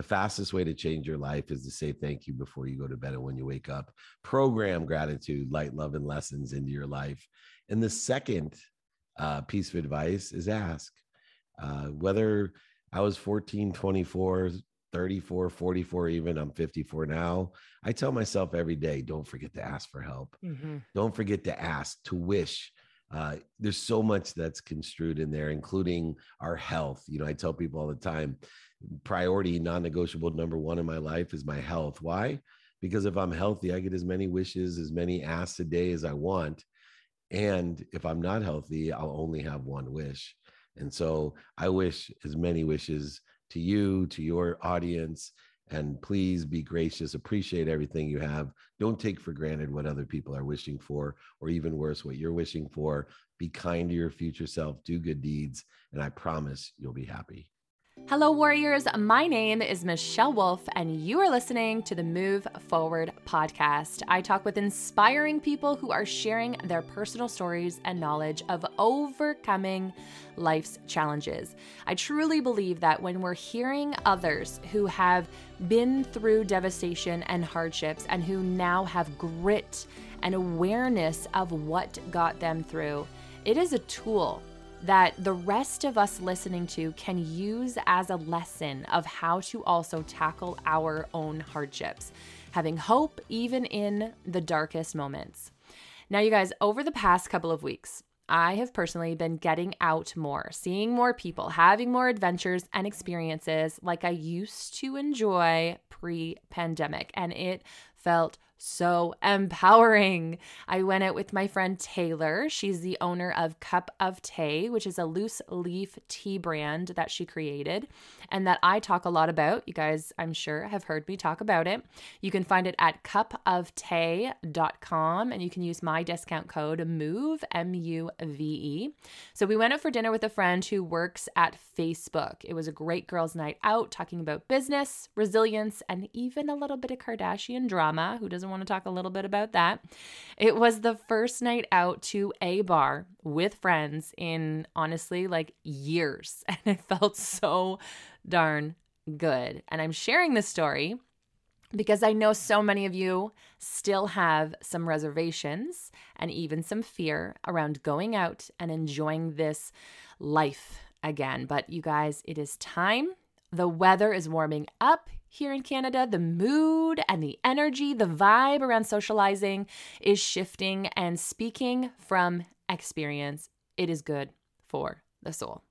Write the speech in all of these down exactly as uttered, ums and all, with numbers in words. The fastest way to change your life is to say thank you before you go to bed and when you wake up. Program gratitude, light, love, and lessons into your life. And the second uh, piece of advice is ask. Uh, whether I was fourteen, twenty-four, thirty-four, forty-four, even I'm fifty-four now, I tell myself every day, don't forget to ask for help. Mm-hmm. Don't forget to ask, to wish. Uh, there's so much that's construed in there, including our health. You know, I tell people all the time, priority, non-negotiable number one in my life is my health. Why? Because if I'm healthy, I get as many wishes, as many asks a day as I want. And if I'm not healthy, I'll only have one wish. And so I wish as many wishes to you, to your audience, and please be gracious, appreciate everything you have. Don't take for granted what other people are wishing for, or even worse, what you're wishing for. Be kind to your future self, do good deeds, and I promise you'll be happy. Hello, warriors. My name is Michelle Wolf, and you are listening to the Move Forward podcast. I talk with inspiring people who are sharing their personal stories and knowledge of overcoming life's challenges. I truly believe that when we're hearing others who have been through devastation and hardships and who now have grit and awareness of what got them through, it is a tool that the rest of us listening to can use as a lesson of how to also tackle our own hardships, having hope even in the darkest moments. Now, you guys, over the past couple of weeks, I have personally been getting out more, seeing more people, having more adventures and experiences like I used to enjoy pre-pandemic, and it felt so empowering. I went out with my friend Taylor. She's the owner of Cup of Tay, which is a loose leaf tea brand that she created and that I talk a lot about. You guys, I'm sure, have heard me talk about it. You can find it at cup of tay dot com and you can use my discount code MOVE, M U V E. So we went out for dinner with a friend who works at Facebook. It was a great girls' night out, talking about business, resilience, and even a little bit of Kardashian drama. Who doesn't want to talk a little bit about that? It was the first night out to a bar with friends in honestly like years, and it felt so darn good. And I'm sharing this story because I know so many of you still have some reservations and even some fear around going out and enjoying this life again. But you guys, it is time. The weather is warming up here in Canada. The mood and the energy, the vibe around socializing is shifting, and speaking from experience, it is good for the soul.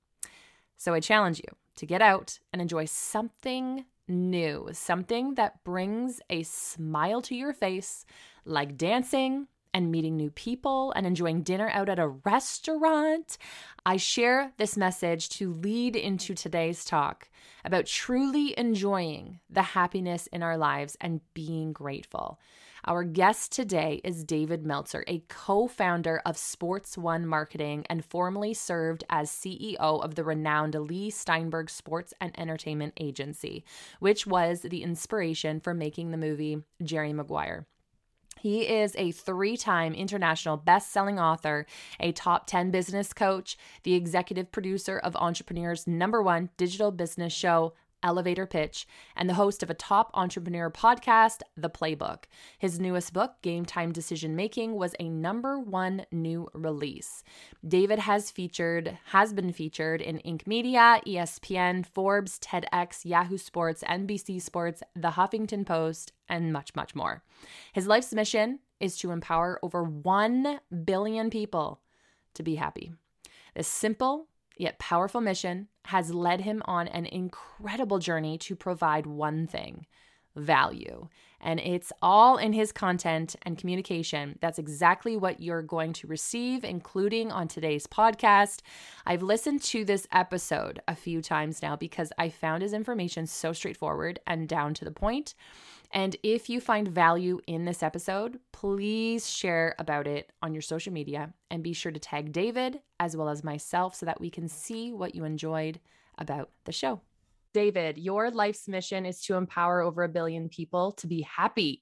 So I challenge you to get out and enjoy something new, something that brings a smile to your face, like dancing and meeting new people and enjoying dinner out at a restaurant. I share this message to lead into today's talk about truly enjoying the happiness in our lives and being grateful. Our guest today is David Meltzer, a co-founder of Sports One Marketing and formerly served as C E O of the renowned Lee Steinberg Sports and Entertainment Agency, which was the inspiration for making the movie Jerry Maguire. He is a three-time international best-selling author, a top ten business coach, the executive producer of Entrepreneur's number one digital business show, Elevator Pitch, and the host of a top entrepreneur podcast, The Playbook. His newest book, Game Time Decision Making, was a number one new release. David has featured, has been featured in Inc Media, E S P N, Forbes, TEDx, Yahoo Sports, N B C Sports, The Huffington Post, and much, much more. His life's mission is to empower over one billion people to be happy. This simple yet powerful mission has led him on an incredible journey to provide one thing, value. And it's all in his content and communication. That's exactly what you're going to receive, including on today's podcast. I've listened to this episode a few times now because I found his information so straightforward and down to the point. And if you find value in this episode, please share about it on your social media and be sure to tag David as well as myself so that we can see what you enjoyed about the show. David, your life's mission is to empower over a billion people to be happy.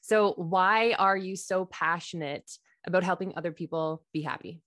So why are you so passionate about helping other people be happy?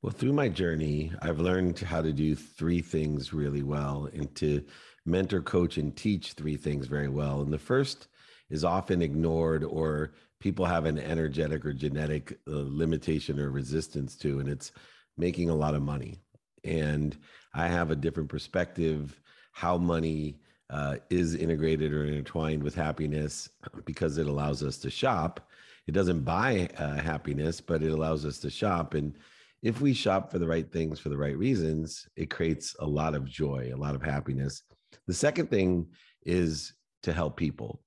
Well, through my journey, I've learned how to do three things really well and to mentor, coach, and teach three things very well. And the first is often ignored, or people have an energetic or genetic uh, limitation or resistance to, and it's making a lot of money. And I have a different perspective, how money uh, is integrated or intertwined with happiness, because it allows us to shop. It doesn't buy uh, happiness, but it allows us to shop. And if we shop for the right things for the right reasons, it creates a lot of joy, a lot of happiness. The second thing is to help people.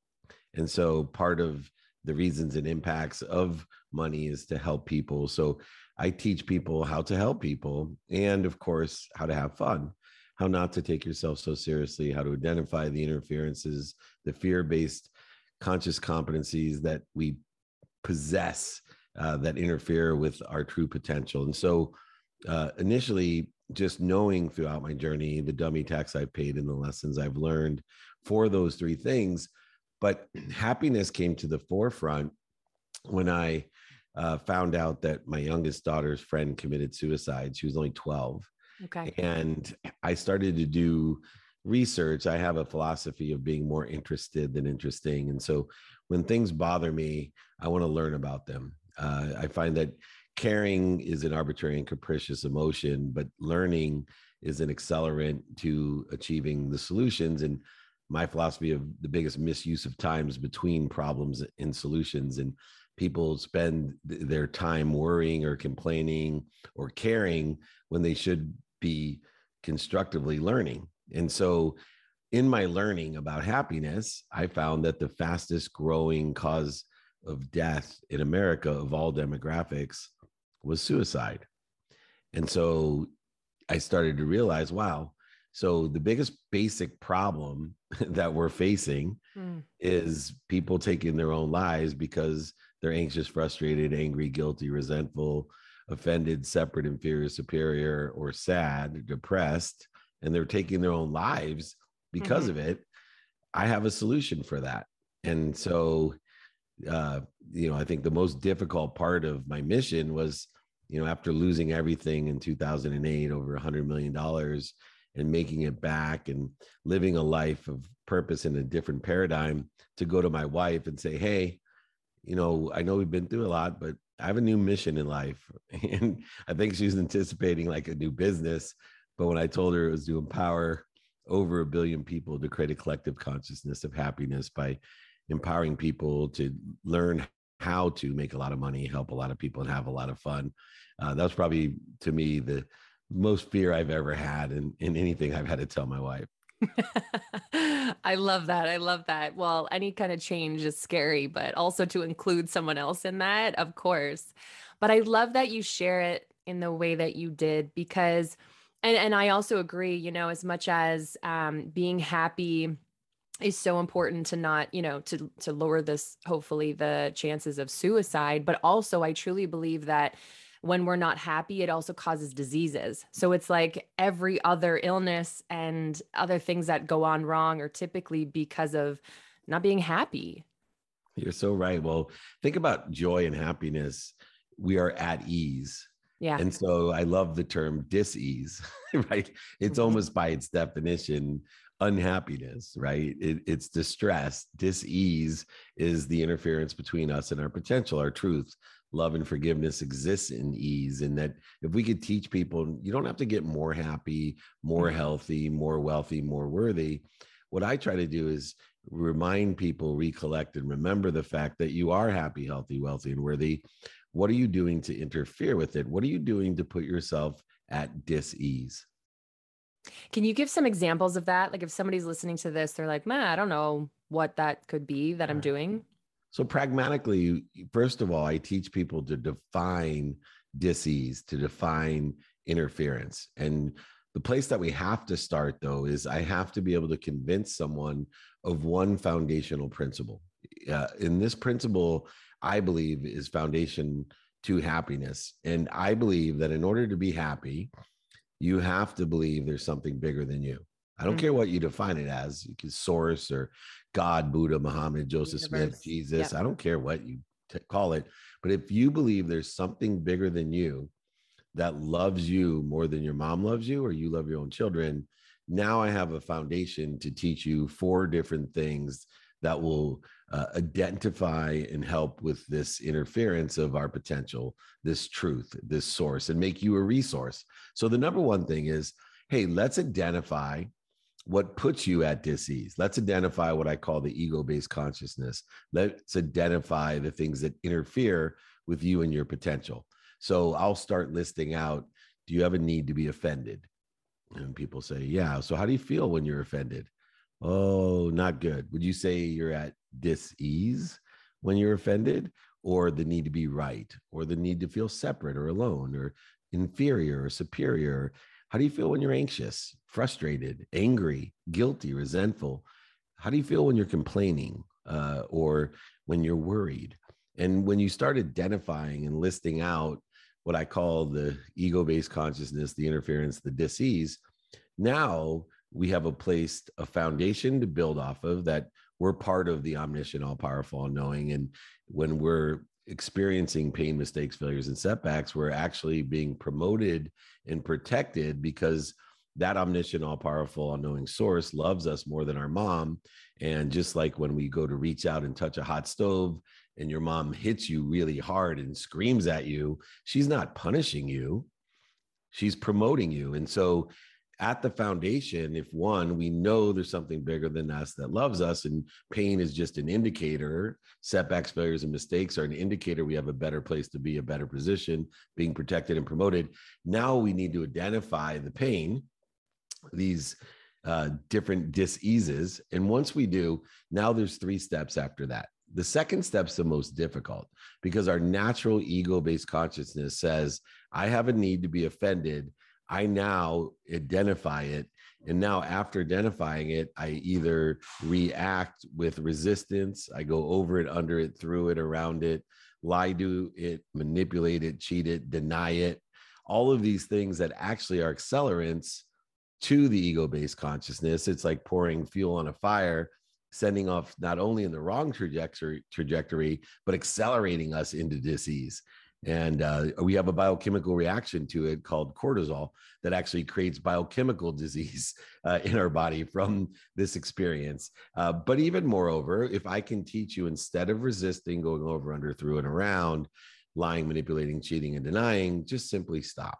And so part of the reasons and impacts of money is to help people. So I teach people how to help people, and of course, how to have fun, how not to take yourself so seriously, how to identify the interferences, the fear-based conscious competencies that we possess uh, that interfere with our true potential. And so uh, initially, just knowing throughout my journey, the dummy tax I've paid and the lessons I've learned for those three things. But happiness came to the forefront when I uh, found out that my youngest daughter's friend committed suicide. She was only twelve. Okay. And I started to do research. I have a philosophy of being more interested than interesting. And so when things bother me, I want to learn about them. Uh, I find that caring is an arbitrary and capricious emotion, but learning is an accelerant to achieving the solutions. And my philosophy of the biggest misuse of times between problems and solutions, and people spend th- their time worrying or complaining or caring when they should be constructively learning. And so in my learning about happiness, I found that the fastest growing cause of death in America of all demographics was suicide. And so I started to realize, wow, so the biggest basic problem that we're facing mm. is people taking their own lives because they're anxious, frustrated, angry, guilty, resentful, offended, separate, inferior, superior, or sad, depressed, and they're taking their own lives because mm-hmm. of it. I have a solution for that. And so, uh, you know, I think the most difficult part of my mission was, you know, after losing everything in two thousand eight, over one hundred million dollars, and making it back and living a life of purpose in a different paradigm, to go to my wife and say, hey, you know, I know we've been through a lot, but I have a new mission in life. And I think she's anticipating like a new business. But when I told her it was to empower over a billion people to create a collective consciousness of happiness by empowering people to learn how to make a lot of money, help a lot of people, and have a lot of fun. Uh, that was probably, to me, the most fear I've ever had in, in anything I've had to tell my wife. I love that. I love that. Well, any kind of change is scary, but also to include someone else in that, of course. But I love that you share it in the way that you did, because, and, and I also agree, you know, as much as um, being happy is so important to not, you know, to, to lower this, hopefully, the chances of suicide. But also, I truly believe that when we're not happy, it also causes diseases. So it's like every other illness and other things that go on wrong are typically because of not being happy. You're so right. Well, think about joy and happiness. We are at ease. Yeah. And so I love the term dis-ease, right? It's almost by its definition, unhappiness, right? It, it's distress. Dis-ease is the interference between us and our potential, our truth. Love and forgiveness exists in ease. And that if we could teach people, you don't have to get more happy, more healthy, more wealthy, more worthy. What I try to do is remind people, recollect, and remember the fact that you are happy, healthy, wealthy, and worthy. What are you doing to interfere with it? What are you doing to put yourself at dis-ease? Can you give some examples of that? Like if somebody's listening to this, they're like, man, I don't know what that could be that I'm doing. So pragmatically, first of all, I teach people to define dis-ease, to define interference. And the place that we have to start, though, is I have to be able to convince someone of one foundational principle. Uh, and this principle, I believe, is foundation to happiness. And I believe that in order to be happy, you have to believe there's something bigger than you. I don't mm-hmm. care what you define it as. You can source or God, Buddha, Muhammad, Joseph Universe. Smith, Jesus. Yep. I don't care what you t- call it. But if you believe there's something bigger than you that loves you more than your mom loves you, or you love your own children, now I have a foundation to teach you four different things that will uh, identify and help with this interference of our potential, this truth, this source, and make you a resource. So the number one thing is, hey, let's identify what puts you at dis-ease. Let's identify what I call the ego-based consciousness. Let's identify the things that interfere with you and your potential. So I'll start listing out, do you have a need to be offended? And people say, yeah. So how do you feel when you're offended? Oh, not good. Would you say you're at dis-ease when you're offended, or the need to be right, or the need to feel separate or alone or inferior or superior? How do you feel when you're anxious, frustrated, angry, guilty, resentful? How do you feel when you're complaining uh, or when you're worried? And when you start identifying and listing out what I call the ego-based consciousness, the interference, the dis-ease, now we have a place, a foundation to build off of, that we're part of the omniscient, all-powerful, all-knowing. And when we're experiencing pain, mistakes, failures, and setbacks, we're actually being promoted and protected, because that omniscient, all-powerful, all-knowing source loves us more than our mom. And just like when we go to reach out and touch a hot stove and your mom hits you really hard and screams at you, she's not punishing you, she's promoting you. And so at the foundation, if one, we know there's something bigger than us that loves us, and pain is just an indicator, setbacks, failures, and mistakes are an indicator we have a better place to be, a better position, being protected and promoted. Now we need to identify the pain, these uh, different dis-eases. And once we do, now there's three steps after that. The second step's the most difficult, because our natural ego-based consciousness says, I have a need to be offended. I now identify it. And now after identifying it, I either react with resistance, I go over it, under it, through it, around it, lie to it, manipulate it, cheat it, deny it. All of these things that actually are accelerants to the ego-based consciousness. It's like pouring fuel on a fire, sending off not only in the wrong trajectory, trajectory but accelerating us into disease. And uh, we have a biochemical reaction to it called cortisol that actually creates biochemical disease uh, in our body from this experience. Uh, but even moreover, if I can teach you, instead of resisting, going over, under, through, and around, lying, manipulating, cheating, and denying, just simply stop.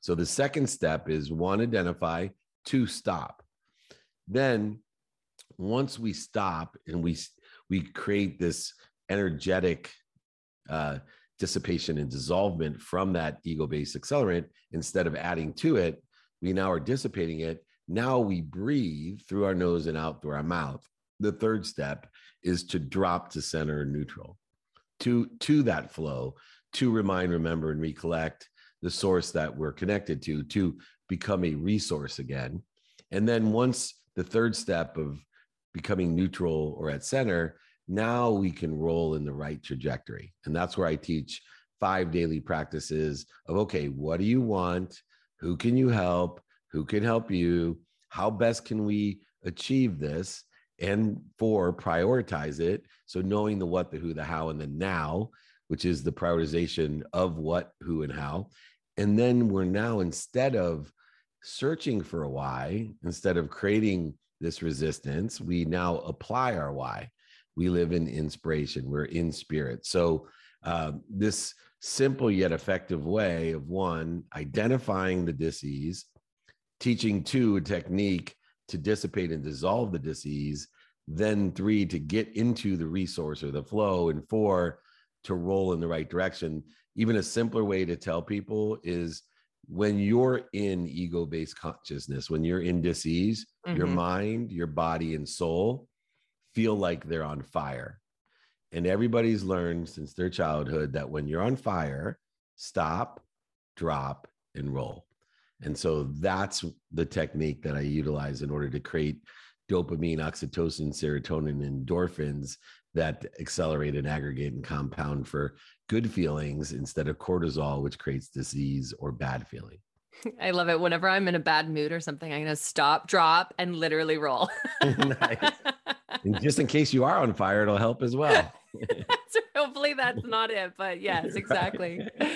So the second step is, one, identify, two, stop. Then once we stop and we, we create this energetic uh, dissipation and dissolvement from that ego-based accelerant, instead of adding to it, we now are dissipating it. Now we breathe through our nose and out through our mouth. The third step is to drop to center neutral, to, to that flow, to remind, remember, and recollect the source that we're connected to, to become a resource again. And then once the third step of becoming neutral or at center, now we can roll in the right trajectory. And that's where I teach five daily practices of, okay, what do you want? Who can you help? Who can help you? How best can we achieve this? And four, prioritize it. So knowing the what, the who, the how, and the now, which is the prioritization of what, who, and how. And then we're now, instead of searching for a why, instead of creating this resistance, we now apply our why. We live in inspiration. We're in spirit. So uh, this simple yet effective way of, one, identifying the disease, teaching, two, a technique to dissipate and dissolve the disease, then three, to get into the resource or the flow, and four, to roll in the right direction. Even a simpler way to tell people is, when you're in ego-based consciousness, when you're in disease, mm-hmm. your mind, your body, and soul feel like they're on fire. And everybody's learned since their childhood that when you're on fire, stop, drop, and roll. And so that's the technique that I utilize in order to create dopamine, oxytocin, serotonin, and endorphins that accelerate and aggregate and compound for good feelings instead of cortisol, which creates disease or bad feeling. I love it. Whenever I'm in a bad mood or something, I'm going to stop, drop, and literally roll. Nice. And just in case you are on fire, it'll help as well. So hopefully that's not it, but yes, exactly. Right.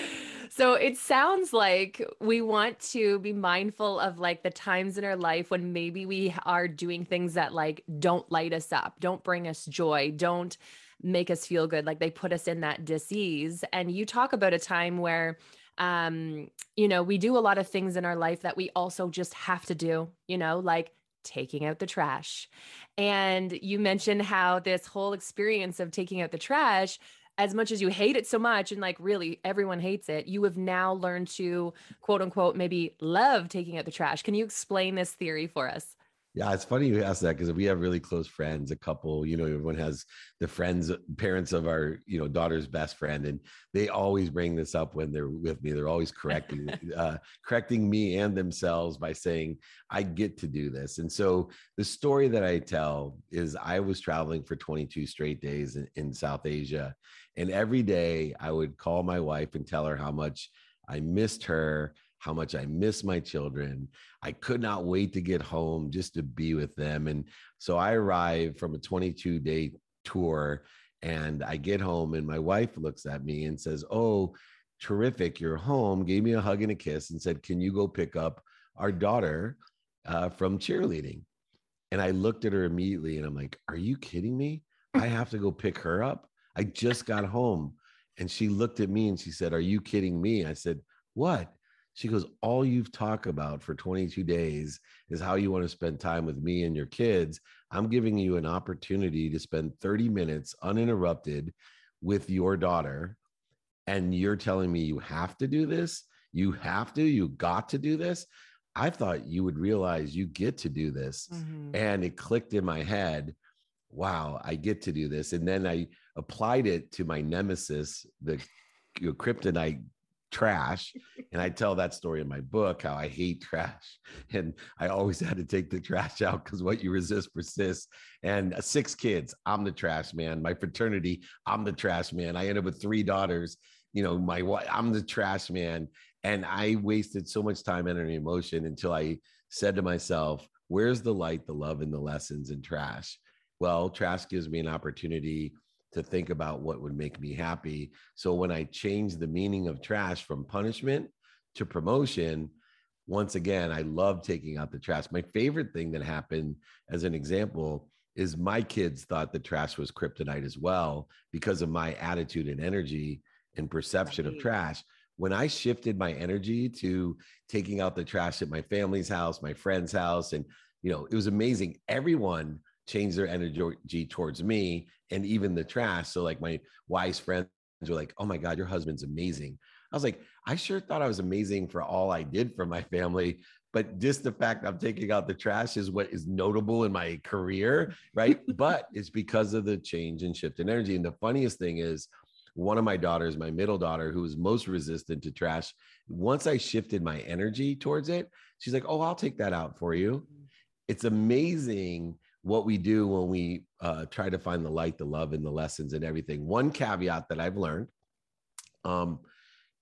So it sounds like we want to be mindful of like the times in our life when maybe we are doing things that like don't light us up, don't bring us joy, don't make us feel good. Like they put us in that dis-ease. And you talk about a time where, um, you know, we do a lot of things in our life that we also just have to do, you know, like taking out the trash. And you mentioned how this whole experience of taking out the trash, as much as you hate it so much, and like really everyone hates it, you have now learned to quote unquote, maybe love taking out the trash. Can you explain this theory for us? Yeah, it's funny you ask that because we have really close friends, a couple, you know, everyone has the friends, parents of our, you know, daughter's best friend. And they always bring this up when they're with me. They're always correcting, uh, correcting me and themselves by saying, I get to do this. And so the story that I tell is I was traveling for twenty-two straight days in, in South Asia. And every day I would call my wife and tell her how much I missed her, how much I miss my children. I could not wait to get home just to be with them. And so I arrived from a twenty-two day tour and I get home and my wife looks at me and says, "Oh, terrific, you're home," gave me a hug and a kiss and said, "Can you go pick up our daughter uh, from cheerleading?" And I looked at her immediately and I'm like, "Are you kidding me? I have to go pick her up? I just got home." And she looked at me and she said, "Are you kidding me?" I said, "What?" She goes, "All you've talked about for twenty-two days is how you want to spend time with me and your kids. I'm giving you an opportunity to spend thirty minutes uninterrupted with your daughter. And you're telling me you have to do this. You have to, you got to do this. I thought you would realize you get to do this." Mm-hmm. And it clicked in my head. Wow, I get to do this. And then I applied it to my nemesis, the you know, kryptonite trash. And I tell that story in my book, how I hate trash. And I always had to take the trash out because what you resist persists. And six kids, I'm the trash man. My fraternity, I'm the trash man. I ended up with three daughters. You know, my wife, I'm the trash man. And I wasted so much time, energy, and emotion until I said to myself, where's the light, the love, and the lessons in trash? Well, trash gives me an opportunity to think about what would make me happy. So when I changed the meaning of trash from punishment to promotion, once again, I love taking out the trash. My favorite thing that happened, as an example, is my kids thought the trash was kryptonite as well because of my attitude and energy and perception right. of trash. When I shifted my energy to taking out the trash at my family's house, my friend's house, and you know, it was amazing. Everyone change their energy towards me and even the trash. So like my wise friends were like, "Oh my God, your husband's amazing." I was like, I sure thought I was amazing for all I did for my family, but just the fact I'm taking out the trash is what is notable in my career, right? But it's because of the change and shift in energy. And the funniest thing is one of my daughters, my middle daughter, who was most resistant to trash, once I shifted my energy towards it, she's like, "Oh, I'll take that out for you." It's amazing what we do when we uh, try to find the light, the love, and the lessons and everything. One caveat that I've learned, um,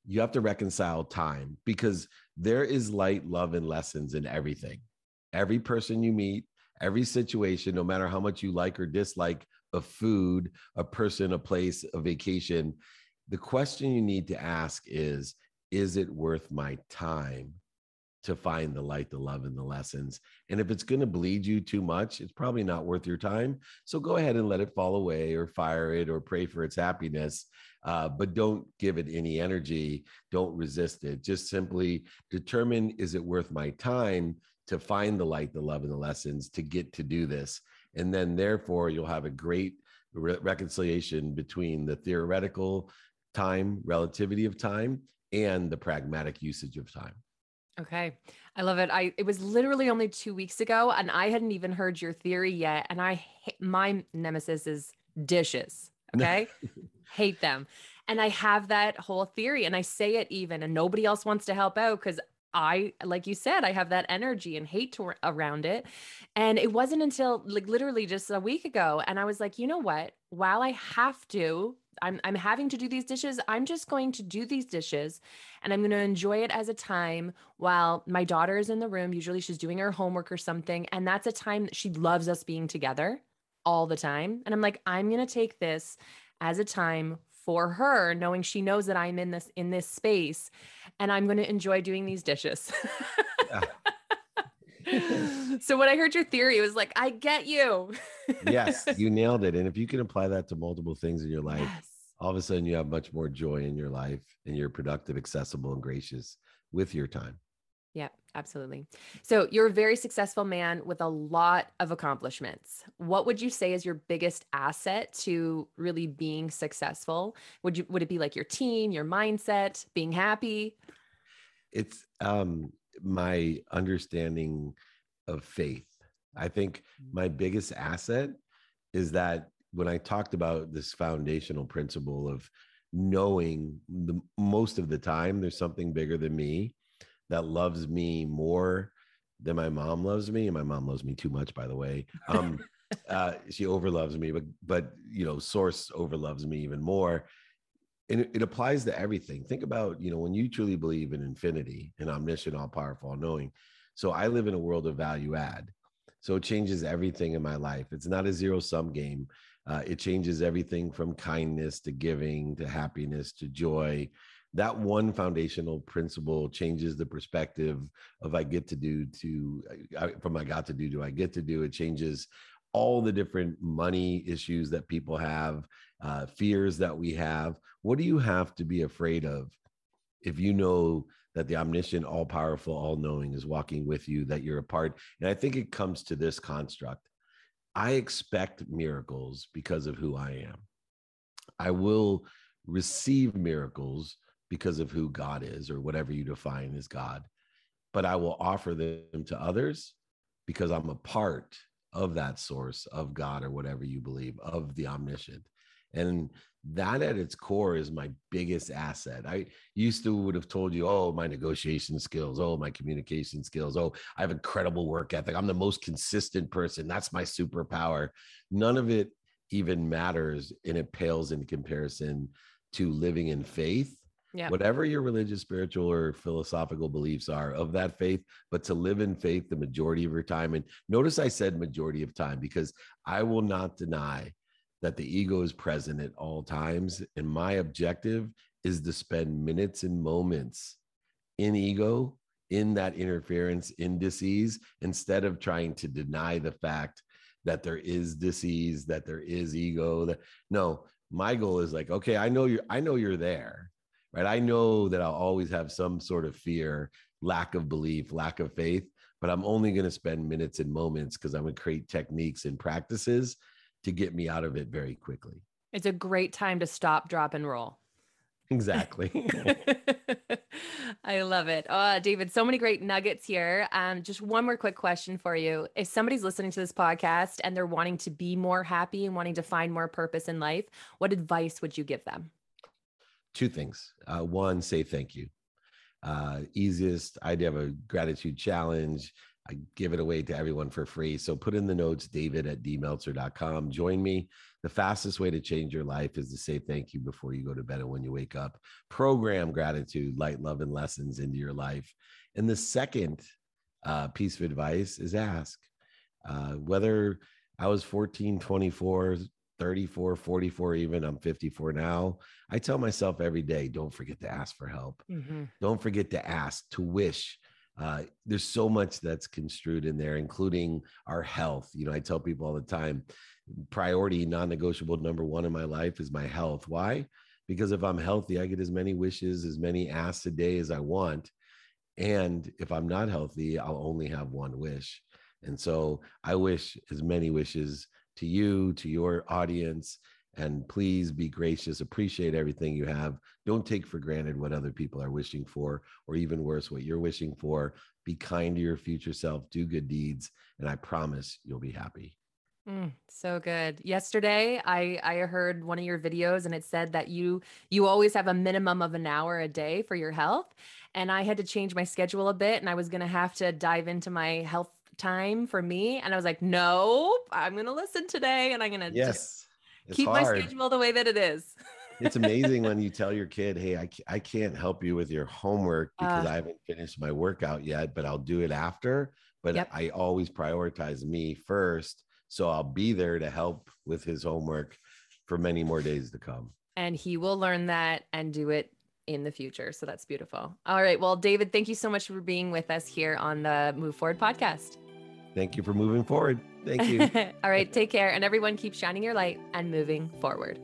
you have to reconcile time because there is light, love, and lessons in everything. Every person you meet, every situation, no matter how much you like or dislike a food, a person, a place, a vacation, the question you need to ask is, is it worth my time to find the light, the love, and the lessons? And if it's going to bleed you too much, it's probably not worth your time. So go ahead and let it fall away or fire it or pray for its happiness. Uh, but don't give it any energy. Don't resist it. Just simply determine, is it worth my time to find the light, the love, and the lessons to get to do this? And then therefore you'll have a great re- reconciliation between the theoretical time, relativity of time, and the pragmatic usage of time. Okay. I love it. I, it was literally only two weeks ago and I hadn't even heard your theory yet. And I, my nemesis is dishes. Okay. Hate them. And I have that whole theory and I say it even, and nobody else wants to help out because I, like you said, I have that energy and hate to, around it. And it wasn't until like literally just a week ago. And I was like, you know what, while I have to, I'm, I'm having to do these dishes, I'm just going to do these dishes and I'm going to enjoy it as a time while my daughter is in the room. Usually she's doing her homework or something. And that's a time that she loves us being together all the time. And I'm like, I'm going to take this as a time for her, knowing she knows that I'm in this, in this space, and I'm going to enjoy doing these dishes. So when I heard your theory, it was like, I get you. Yes, you nailed it. And if you can apply that to multiple things in your life, yes. all of a sudden you have much more joy in your life, and you're productive, accessible, and gracious with your time. Yeah, absolutely. So you're a very successful man with a lot of accomplishments. What would you say is your biggest asset to really being successful? Would you, would it be like your team, your mindset, being happy? It's um, my understanding of faith. I think my biggest asset is that when I talked about this foundational principle of knowing the most of the time, there's something bigger than me that loves me more than my mom loves me. And my mom loves me too much, by the way. Um, uh, she overloves me, but, but, you know, source overloves me even more. And it, it applies to everything. Think about, you know, when you truly believe in infinity and omniscient, all powerful, all knowing. So I live in a world of value add. So it changes everything in my life. It's not a zero sum game. Uh, it changes everything from kindness to giving, to happiness, to joy. That one foundational principle changes the perspective of I get to do to, I, from I got to do to I get to do. It changes all the different money issues that people have, uh, fears that we have. What do you have to be afraid of if you know that the omniscient, all-powerful, all-knowing is walking with you, that you're a part? And I think it comes to this construct. I expect miracles because of who I am. I will receive miracles because of who God is, or whatever you define as God, but I will offer them to others because I'm a part of that source of God, or whatever you believe, of the omniscient. And that at its core is my biggest asset. I used to would have told you, oh, my negotiation skills, oh, my communication skills, oh, I have incredible work ethic, I'm the most consistent person, that's my superpower. None of it even matters, and it pales in comparison to living in faith. Yep. Whatever your religious, spiritual, or philosophical beliefs are of that faith, but to live in faith the majority of your time. And notice I said majority of time, because I will not deny that the ego is present at all times. And my objective is to spend minutes and moments in ego, in that interference, in disease, instead of trying to deny the fact that there is disease, that there is ego. That, no, my goal is like, okay, I know you're, I know you're there. Right? I know that I'll always have some sort of fear, lack of belief, lack of faith, but I'm only going to spend minutes and moments because I'm going to create techniques and practices to get me out of it very quickly. It's a great time to stop, drop, and roll. Exactly. I love it. Oh, David, so many great nuggets here. Um, just one more quick question for you. If somebody's listening to this podcast and they're wanting to be more happy and wanting to find more purpose in life, what advice would you give them? Two things. Uh, one, say thank you. Uh, easiest, I have a gratitude challenge. I give it away to everyone for free. So put in the notes, David at d meltzer dot com. Join me. The fastest way to change your life is to say thank you before you go to bed and when you wake up. Program gratitude, light, love, and lessons into your life. And the second uh, piece of advice is ask. Uh, whether I was fourteen, twenty-four, thirty-four, forty-four, even I'm fifty-four now. I tell myself every day, don't forget to ask for help. Mm-hmm. Don't forget to ask, to wish. Uh, there's so much that's construed in there, including our health. You know, I tell people all the time, priority, non-negotiable number one in my life is my health. Why? Because if I'm healthy, I get as many wishes, as many asks a day as I want. And if I'm not healthy, I'll only have one wish. And so I wish as many wishes to you, to your audience, and please be gracious, appreciate everything you have. Don't take for granted what other people are wishing for, or even worse, what you're wishing for. Be kind to your future self, do good deeds, and I promise you'll be happy. Mm, so good. Yesterday, I, I heard one of your videos and it said that you, you always have a minimum of an hour a day for your health. And I had to change my schedule a bit, and I was gonna have to dive into my health time for me. And I was like, no, I'm going to listen today. And I'm going to yes, keep hard. my schedule the way that it is. It's amazing when you tell your kid, hey, I, I can't help you with your homework because uh, I haven't finished my workout yet, but I'll do it after. But yep. I always prioritize me first. So I'll be there to help with his homework for many more days to come. and he will learn that and do it in the future. So that's beautiful. All right. Well, David, thank you so much for being with us here on the Move Forward podcast. Thank you for moving forward. Thank you. All right. Take care. And everyone, keep shining your light and moving forward.